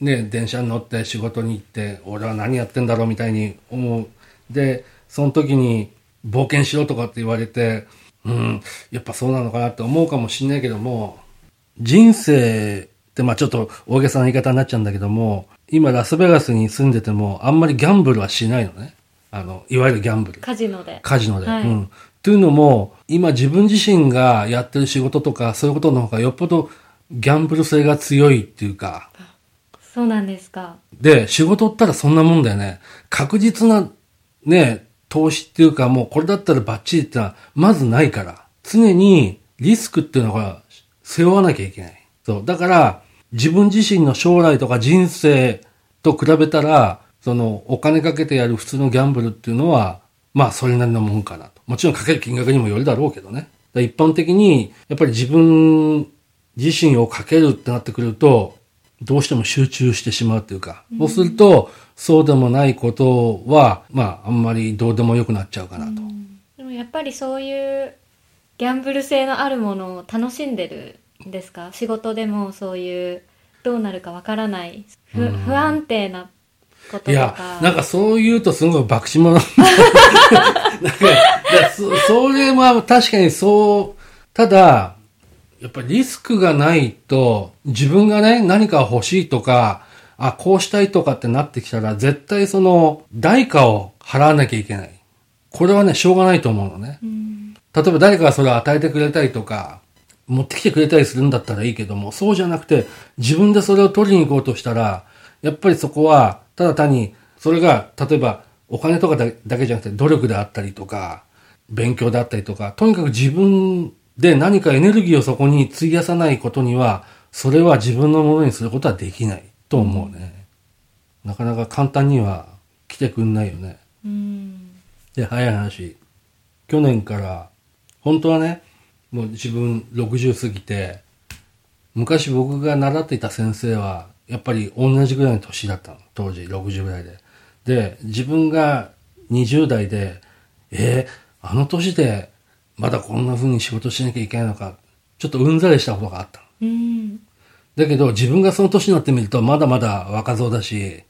ね、電車に乗って仕事に行って俺は何やってんだろうみたいに思う。でその時に冒険しろとかって言われて、うん、やっぱそうなのかなって思うかもしれないけども、人生ってまあちょっと大げさな言い方になっちゃうんだけども、今ラスベガスに住んでてもあんまりギャンブルはしないのね。いわゆるギャンブル。カジノで。はい、うん。というのも、今自分自身がやってる仕事とかそういうことの方がよっぽどギャンブル性が強いっていうか。そうなんですか。で、仕事ったらそんなもんだよね。確実なね、投資っていうか、もうこれだったらバッチリってのはまずないから、常にリスクっていうのが背負わなきゃいけない。そうだから自分自身の将来とか人生と比べたら、そのお金かけてやる普通のギャンブルっていうのはまあそれなりのもんかなと。もちろんかける金額にもよるだろうけどね。だ一般的にやっぱり自分自身をかけるってなってくると、どうしても集中してしまうというか、そうするとそうでもないことはまああんまりどうでもよくなっちゃうかなと、うん、でもやっぱりそういうギャンブル性のあるものを楽しんでるんですか？仕事でもそういうどうなるかわからない、不安定なこととか。いや、なんかそう言うとすごい爆死者なんだ。それは確かにそう、ただ、やっぱりリスクがないと、自分がね、何か欲しいとか、あ、こうしたいとかってなってきたら、絶対その、代価を払わなきゃいけない。これはね、しょうがないと思うのね。うん、例えば誰かがそれを与えてくれたりとか、持ってきてくれたりするんだったらいいけども、そうじゃなくて、自分でそれを取りに行こうとしたら、やっぱりそこは、ただ単に、それが、例えば、お金とかだけじゃなくて、努力であったりとか、勉強であったりとか、とにかく自分で何かエネルギーをそこに費やさないことには、それは自分のものにすることはできないと思うね。なかなか簡単には来てくんないよね。で、早い話。去年から、本当はね、もう自分60過ぎて、昔僕が習っていた先生は、やっぱり同じぐらいの年だったの。当時60ぐらいで。で、自分が20代で、あの年でまだこんな風に仕事しなきゃいけないのか、ちょっとうんざりしたことがあったの。うん。だけど自分がその年になってみるとまだまだ若造だし、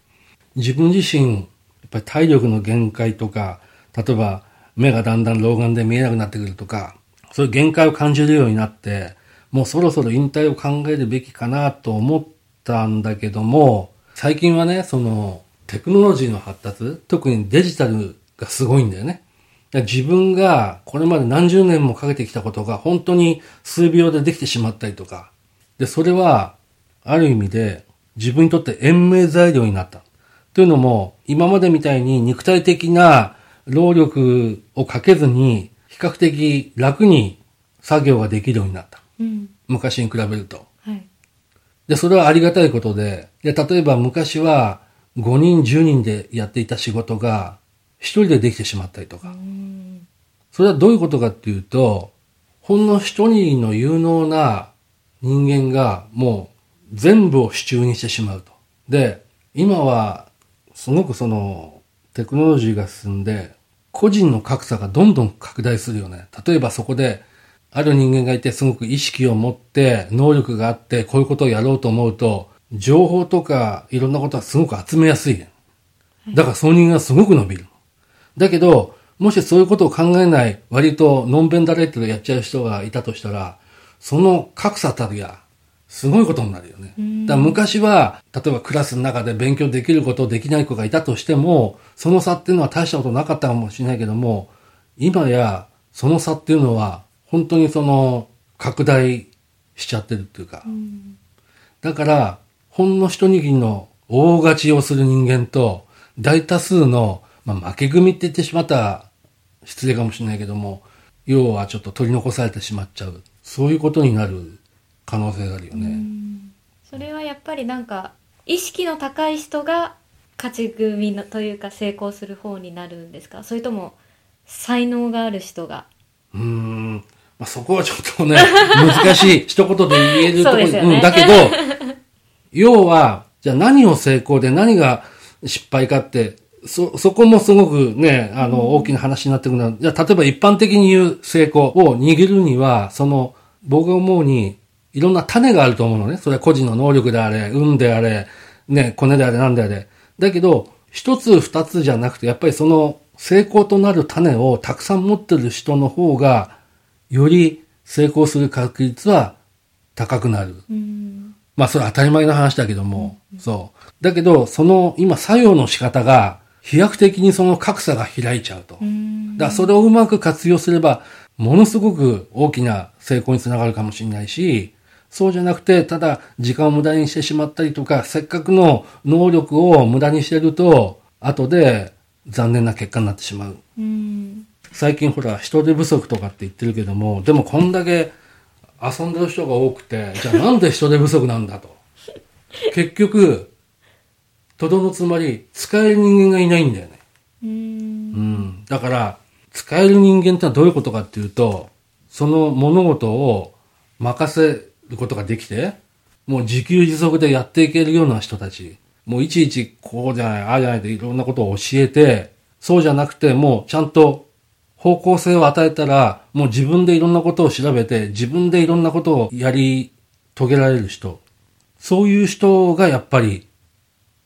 自分自身、やっぱり体力の限界とか、例えば目がだんだん老眼で見えなくなってくるとか、そういう限界を感じるようになって、もうそろそろ引退を考えるべきかなと思ったんだけども、最近はね、そのテクノロジーの発達、特にデジタルがすごいんだよね。だから自分がこれまで何十年もかけてきたことが本当に数秒でできてしまったりとか、で、それはある意味で自分にとって延命材料になった。というのも、今までみたいに肉体的な労力をかけずに、比較的楽に作業ができるようになった。うん、昔に比べると、はい。で、それはありがたいことで、で、例えば昔は5人、10人でやっていた仕事が1人でできてしまったりとか。うん、それはどういうことかっていうと、ほんの1人の有能な人間がもう全部を手中にしてしまうと。で、今はすごくそのテクノロジーが進んで、個人の格差がどんどん拡大するよね。例えばそこで、ある人間がいてすごく意識を持って、能力があって、こういうことをやろうと思うと、情報とかいろんなことはすごく集めやすい。だからその人間がすごく伸びる。だけど、もしそういうことを考えない、割とのんべんだれってやっちゃう人がいたとしたら、その格差たるや、すごいことになるよね。だから昔は、例えばクラスの中で勉強できることできない子がいたとしても、その差っていうのは大したことなかったかもしれないけども、今やその差っていうのは本当にその拡大しちゃってるっていうか、だからほんの一握りの大勝ちをする人間と大多数の、負け組って言ってしまったら失礼かもしれないけども、要はちょっと取り残されてしまっちゃう、そういうことになる可能性があるよね。それはやっぱりなんか意識の高い人が勝ち組のというか成功する方になるんですか、それとも才能がある人が。そこはちょっとね難しい一言で言えるところですよね。だけど要はじゃあ何を成功で何が失敗かって、そこもすごくね、大きな話になってくるのは、じゃあ例えば一般的に言う成功を握るには、その僕が思うにいろんな種があると思うのね。それは個人の能力であれ、運であれ、ね、コネであれ、なんであれ。だけど、一つ二つじゃなくて、やっぱりその成功となる種をたくさん持ってる人の方が、より成功する確率は高くなる。それは当たり前の話だけども、そう。だけど、その今作用の仕方が、飛躍的にその格差が開いちゃうと。だからそれをうまく活用すれば、ものすごく大きな成功につながるかもしれないし、そうじゃなくて、ただ時間を無駄にしてしまったりとか、せっかくの能力を無駄にしてると、後で残念な結果になってしまう。最近ほら、人手不足とかって言ってるけども、でもこんだけ遊んでる人が多くて、じゃあなんで人手不足なんだと。結局、とどのつまり、使える人間がいないんだよね。だから、使える人間ってのはどういうことかっていうと、その物事を任せことができて、もう自給自足でやっていけるような人たち、もういちいちこうじゃない、ああじゃないでいろんなことを教えて、そうじゃなくてもうちゃんと方向性を与えたら、もう自分でいろんなことを調べて、自分でいろんなことをやり遂げられる人、そういう人がやっぱり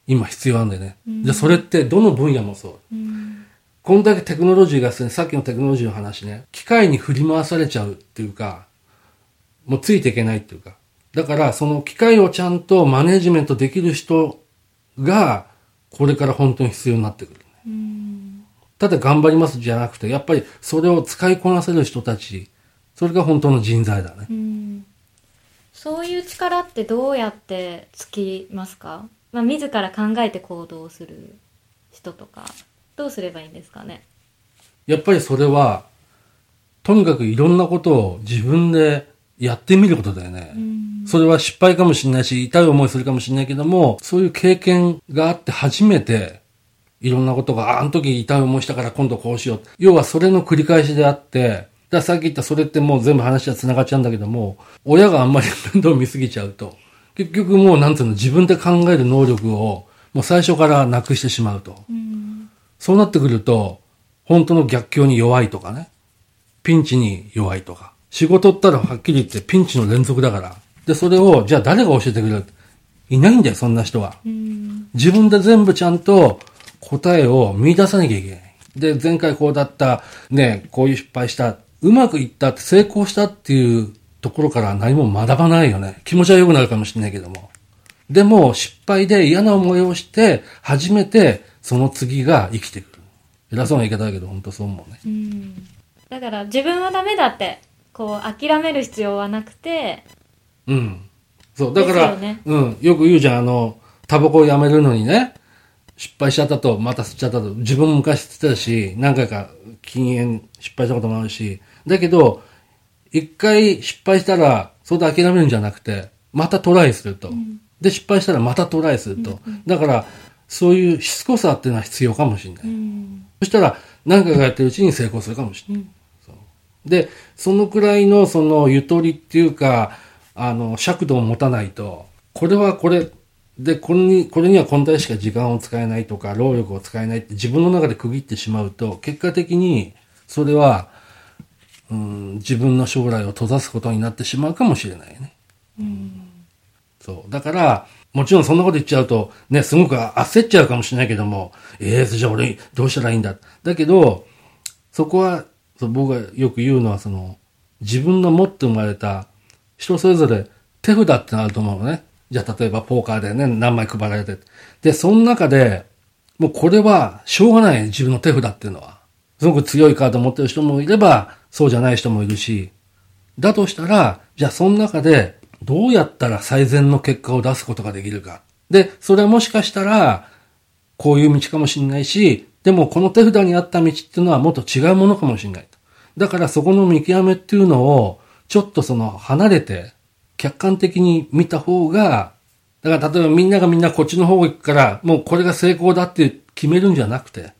今必要なんだよね、うん、じゃあそれってどの分野もそう、うん、こんだけテクノロジーが進んで、さっきのテクノロジーの話ね、機械に振り回されちゃうっていうか、もうついていけないっていうか、だからその機械をちゃんとマネジメントできる人がこれから本当に必要になってくる、ね、うん、ただ頑張りますじゃなくて、やっぱりそれを使いこなせる人たち、それが本当の人材だね、うん、そういう力ってどうやってつきますか？まあ、自ら考えて行動する人とかどうすればいいんですかね？やっぱりそれはとにかくいろんなことを自分でやってみることだよね、うん、それは失敗かもしれないし、痛い思いするかもしれないけども、そういう経験があって初めていろんなことが、あの時痛い思いしたから今度こうしよう、要はそれの繰り返しであって、ださっき言ったそれってもう全部話は繋がっちゃうんだけども、親があんまり面倒見すぎちゃうと結局もうなんていうの、自分で考える能力をもう最初からなくしてしまうと、うん、そうなってくると本当の逆境に弱いとかね、ピンチに弱いとか、仕事ったらはっきり言ってピンチの連続だから、でそれをじゃあ誰が教えてくれる、いないんだよそんな人は、うん、自分で全部ちゃんと答えを見出さなきゃいけない。で前回こうだったね、こういう失敗した、うまくいったって、成功したっていうところから何も学ばないよね。気持ちは良くなるかもしれないけども、でも失敗で嫌な思いをして初めてその次が生きてくる。偉そうな言い方だけど本当そう思うね、うん、だから自分はダメだってこう諦める必要はなくて、うん、そうだから、ね、うん、よく言うじゃん、タバコをやめるのにね、失敗しちゃったと、また吸っちゃったと、自分も昔吸ってたし、何回か禁煙失敗したこともあるし、だけど一回失敗したらそれで諦めるんじゃなくて、またトライすると、うん、で失敗したらまたトライすると、うんうん、だからそういうしつこさっていうのは必要かもしれない、うん、そしたら何回かやってるうちに成功するかもしれない、うん、そうでそのくらいのそのゆとりっていうか、尺度を持たないと、これはこれでこれにはこんだけしか時間を使えないとか労力を使えないって自分の中で区切ってしまうと、結果的にそれは自分の将来を閉ざすことになってしまうかもしれないね、うん、そうだからもちろんそんなこと言っちゃうとね、すごく焦っちゃうかもしれないけども、じゃあ俺どうしたらいいんだ、だけどそこは僕がよく言うのは、その自分の持って生まれた人それぞれ手札ってのあると思うのね。じゃあ例えばポーカーでね、何枚配られて、でその中でもうこれはしょうがない、自分の手札っていうのはすごく強いカードを持ってる人もいればそうじゃない人もいるし、だとしたらじゃあその中でどうやったら最善の結果を出すことができるか、でそれはもしかしたらこういう道かもしれないし、でもこの手札にあった道っていうのはもっと違うものかもしれない、だからそこの見極めっていうのをちょっとその離れて客観的に見た方が、だから例えばみんなこっちの方行くからもうこれが成功だって決めるんじゃなくて、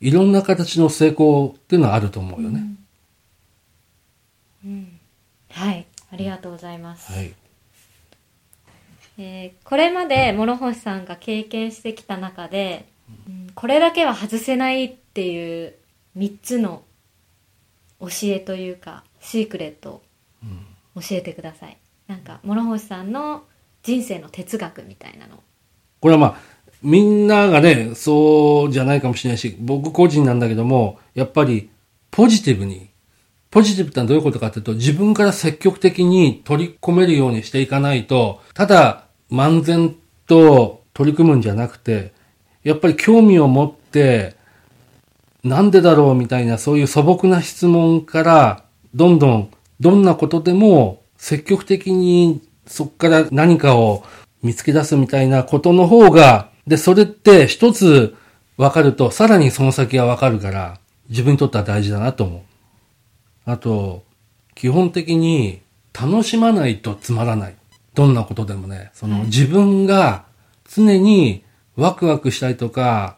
いろんな形の成功っていうのはあると思うよね、うんうん、はい、ありがとうございます、はい、これまで諸星さんが経験してきた中で、うん、これだけは外せないっていう3つの教えというかシークレットを教えてください、うん、なんか諸星さんの人生の哲学みたいなの。これはまあみんながねそうじゃないかもしれないし、僕個人なんだけども、やっぱりポジティブってのはどういうことかっていうと、自分から積極的に取り込めるようにしていかないと、ただ漫然と取り組むんじゃなくて、やっぱり興味を持ってなんでだろうみたいな、そういう素朴な質問からどんどんどんなことでも積極的にそこから何かを見つけ出すみたいなことの方が、でそれって一つ分かるとさらにその先が分かるから、自分にとっては大事だなと思う。あと基本的に楽しまないとつまらない、どんなことでもね、その自分が常にワクワクしたりとか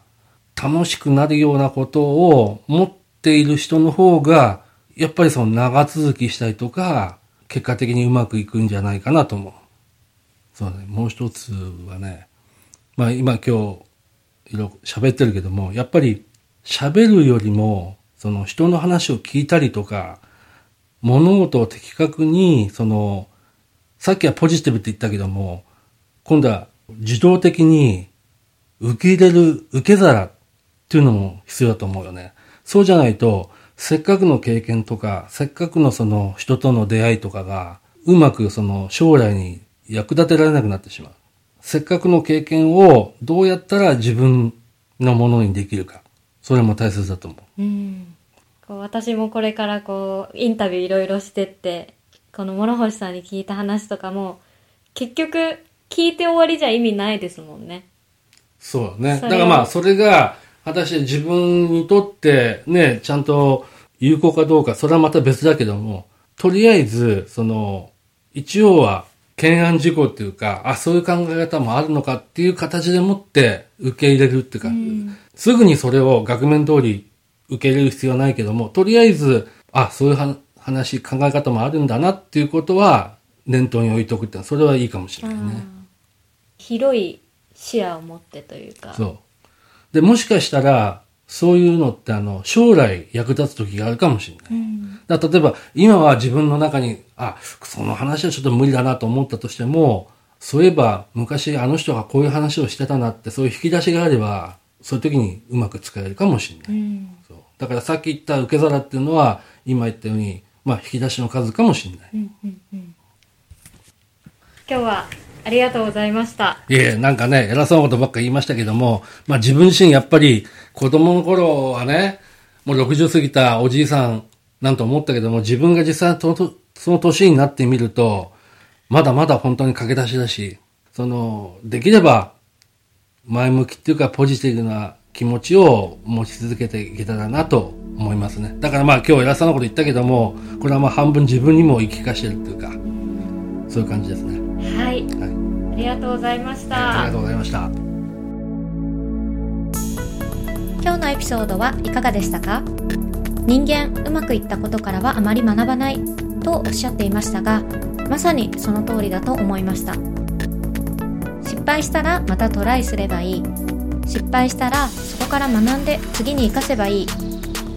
楽しくなるようなことを持っている人の方が、やっぱりその長続きしたりとか結果的にうまくいくんじゃないかなと思う。そうね、もう一つはね、まあ今日いろいろ喋ってるけども、やっぱり喋るよりもその人の話を聞いたりとか、物事を的確に、そのさっきはポジティブって言ったけども、今度は自動的に受け入れる受け皿っていうのも必要だと思うよね。そうじゃないと、せっかくの経験とか、せっかくのその人との出会いとかが、うまくその将来に役立てられなくなってしまう。せっかくの経験をどうやったら自分のものにできるか、それも大切だと思う。うん、こう私もこれからこうインタビューいろいろしてって、この諸星さんに聞いた話とかも、結局聞いて終わりじゃ意味ないですもんね。そうね。だからまあそれが果たして自分にとってね、ちゃんと有効かどうか、それはまた別だけども、とりあえずその一応は懸案事項っていうか、あ、そういう考え方もあるのかっていう形でもって受け入れるって感じ、うん、すぐにそれを額面通り受け入れる必要はないけども、とりあえずあ、そういう話考え方もあるんだなっていうことは念頭に置いとくってのは、それはいいかもしれないね。広い視野を持ってというか。そう。で、もしかしたら、そういうのって将来役立つ時があるかもしれない。うん、だから例えば、今は自分の中に、あ、その話はちょっと無理だなと思ったとしても、そういえば昔あの人がこういう話をしてたなって、そういう引き出しがあれば、そういう時にうまく使えるかもしれない。うん、そう。だからさっき言った受け皿っていうのは、今言ったように、まあ引き出しの数かもしれない。うんうんうん、今日はありがとうございました。いえ、なんかね、偉そうなことばっか言いましたけども、まあ自分自身やっぱり子供の頃はね、もう60過ぎたおじいさんなんと思ったけども、自分が実際その年になってみると、まだまだ本当に駆け出しだし、できれば前向きっていうかポジティブな気持ちを持ち続けていけたらなと思いますね。だからまあ今日偉そうなこと言ったけども、これはまあ半分自分にも言い聞かせてるっていうか、そういう感じですね。はい、はい、ありがとうございました、はい、ありがとうございました。今日のエピソードはいかがでしたか？人間うまくいったことからはあまり学ばないとおっしゃっていましたが、まさにその通りだと思いました。失敗したらまたトライすればいい、失敗したらそこから学んで次に生かせばいい、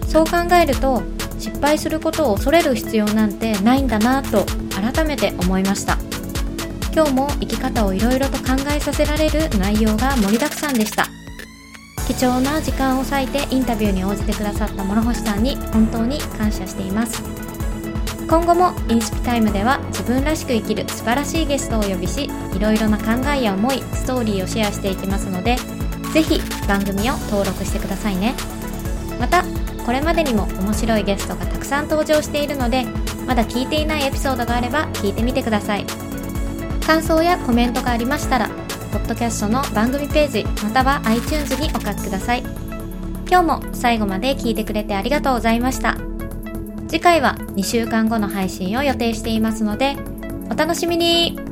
そう考えると失敗することを恐れる必要なんてないんだなぁと改めて思いました。今日も生き方をいろいろと考えさせられる内容が盛りだくさんでした。貴重な時間を割いてインタビューに応じてくださった諸星さんに本当に感謝しています。今後もインスピタイムでは自分らしく生きる素晴らしいゲストをお呼びし、いろいろな考えや思い、ストーリーをシェアしていきますので、ぜひ番組を登録してくださいね。またこれまでにも面白いゲストがたくさん登場しているので、まだ聞いていないエピソードがあれば聞いてみてください。感想やコメントがありましたら、ポッドキャストの番組ページまたは iTunes にお書きください。今日も最後まで聞いてくれてありがとうございました。次回は2週間後の配信を予定していますので、お楽しみに。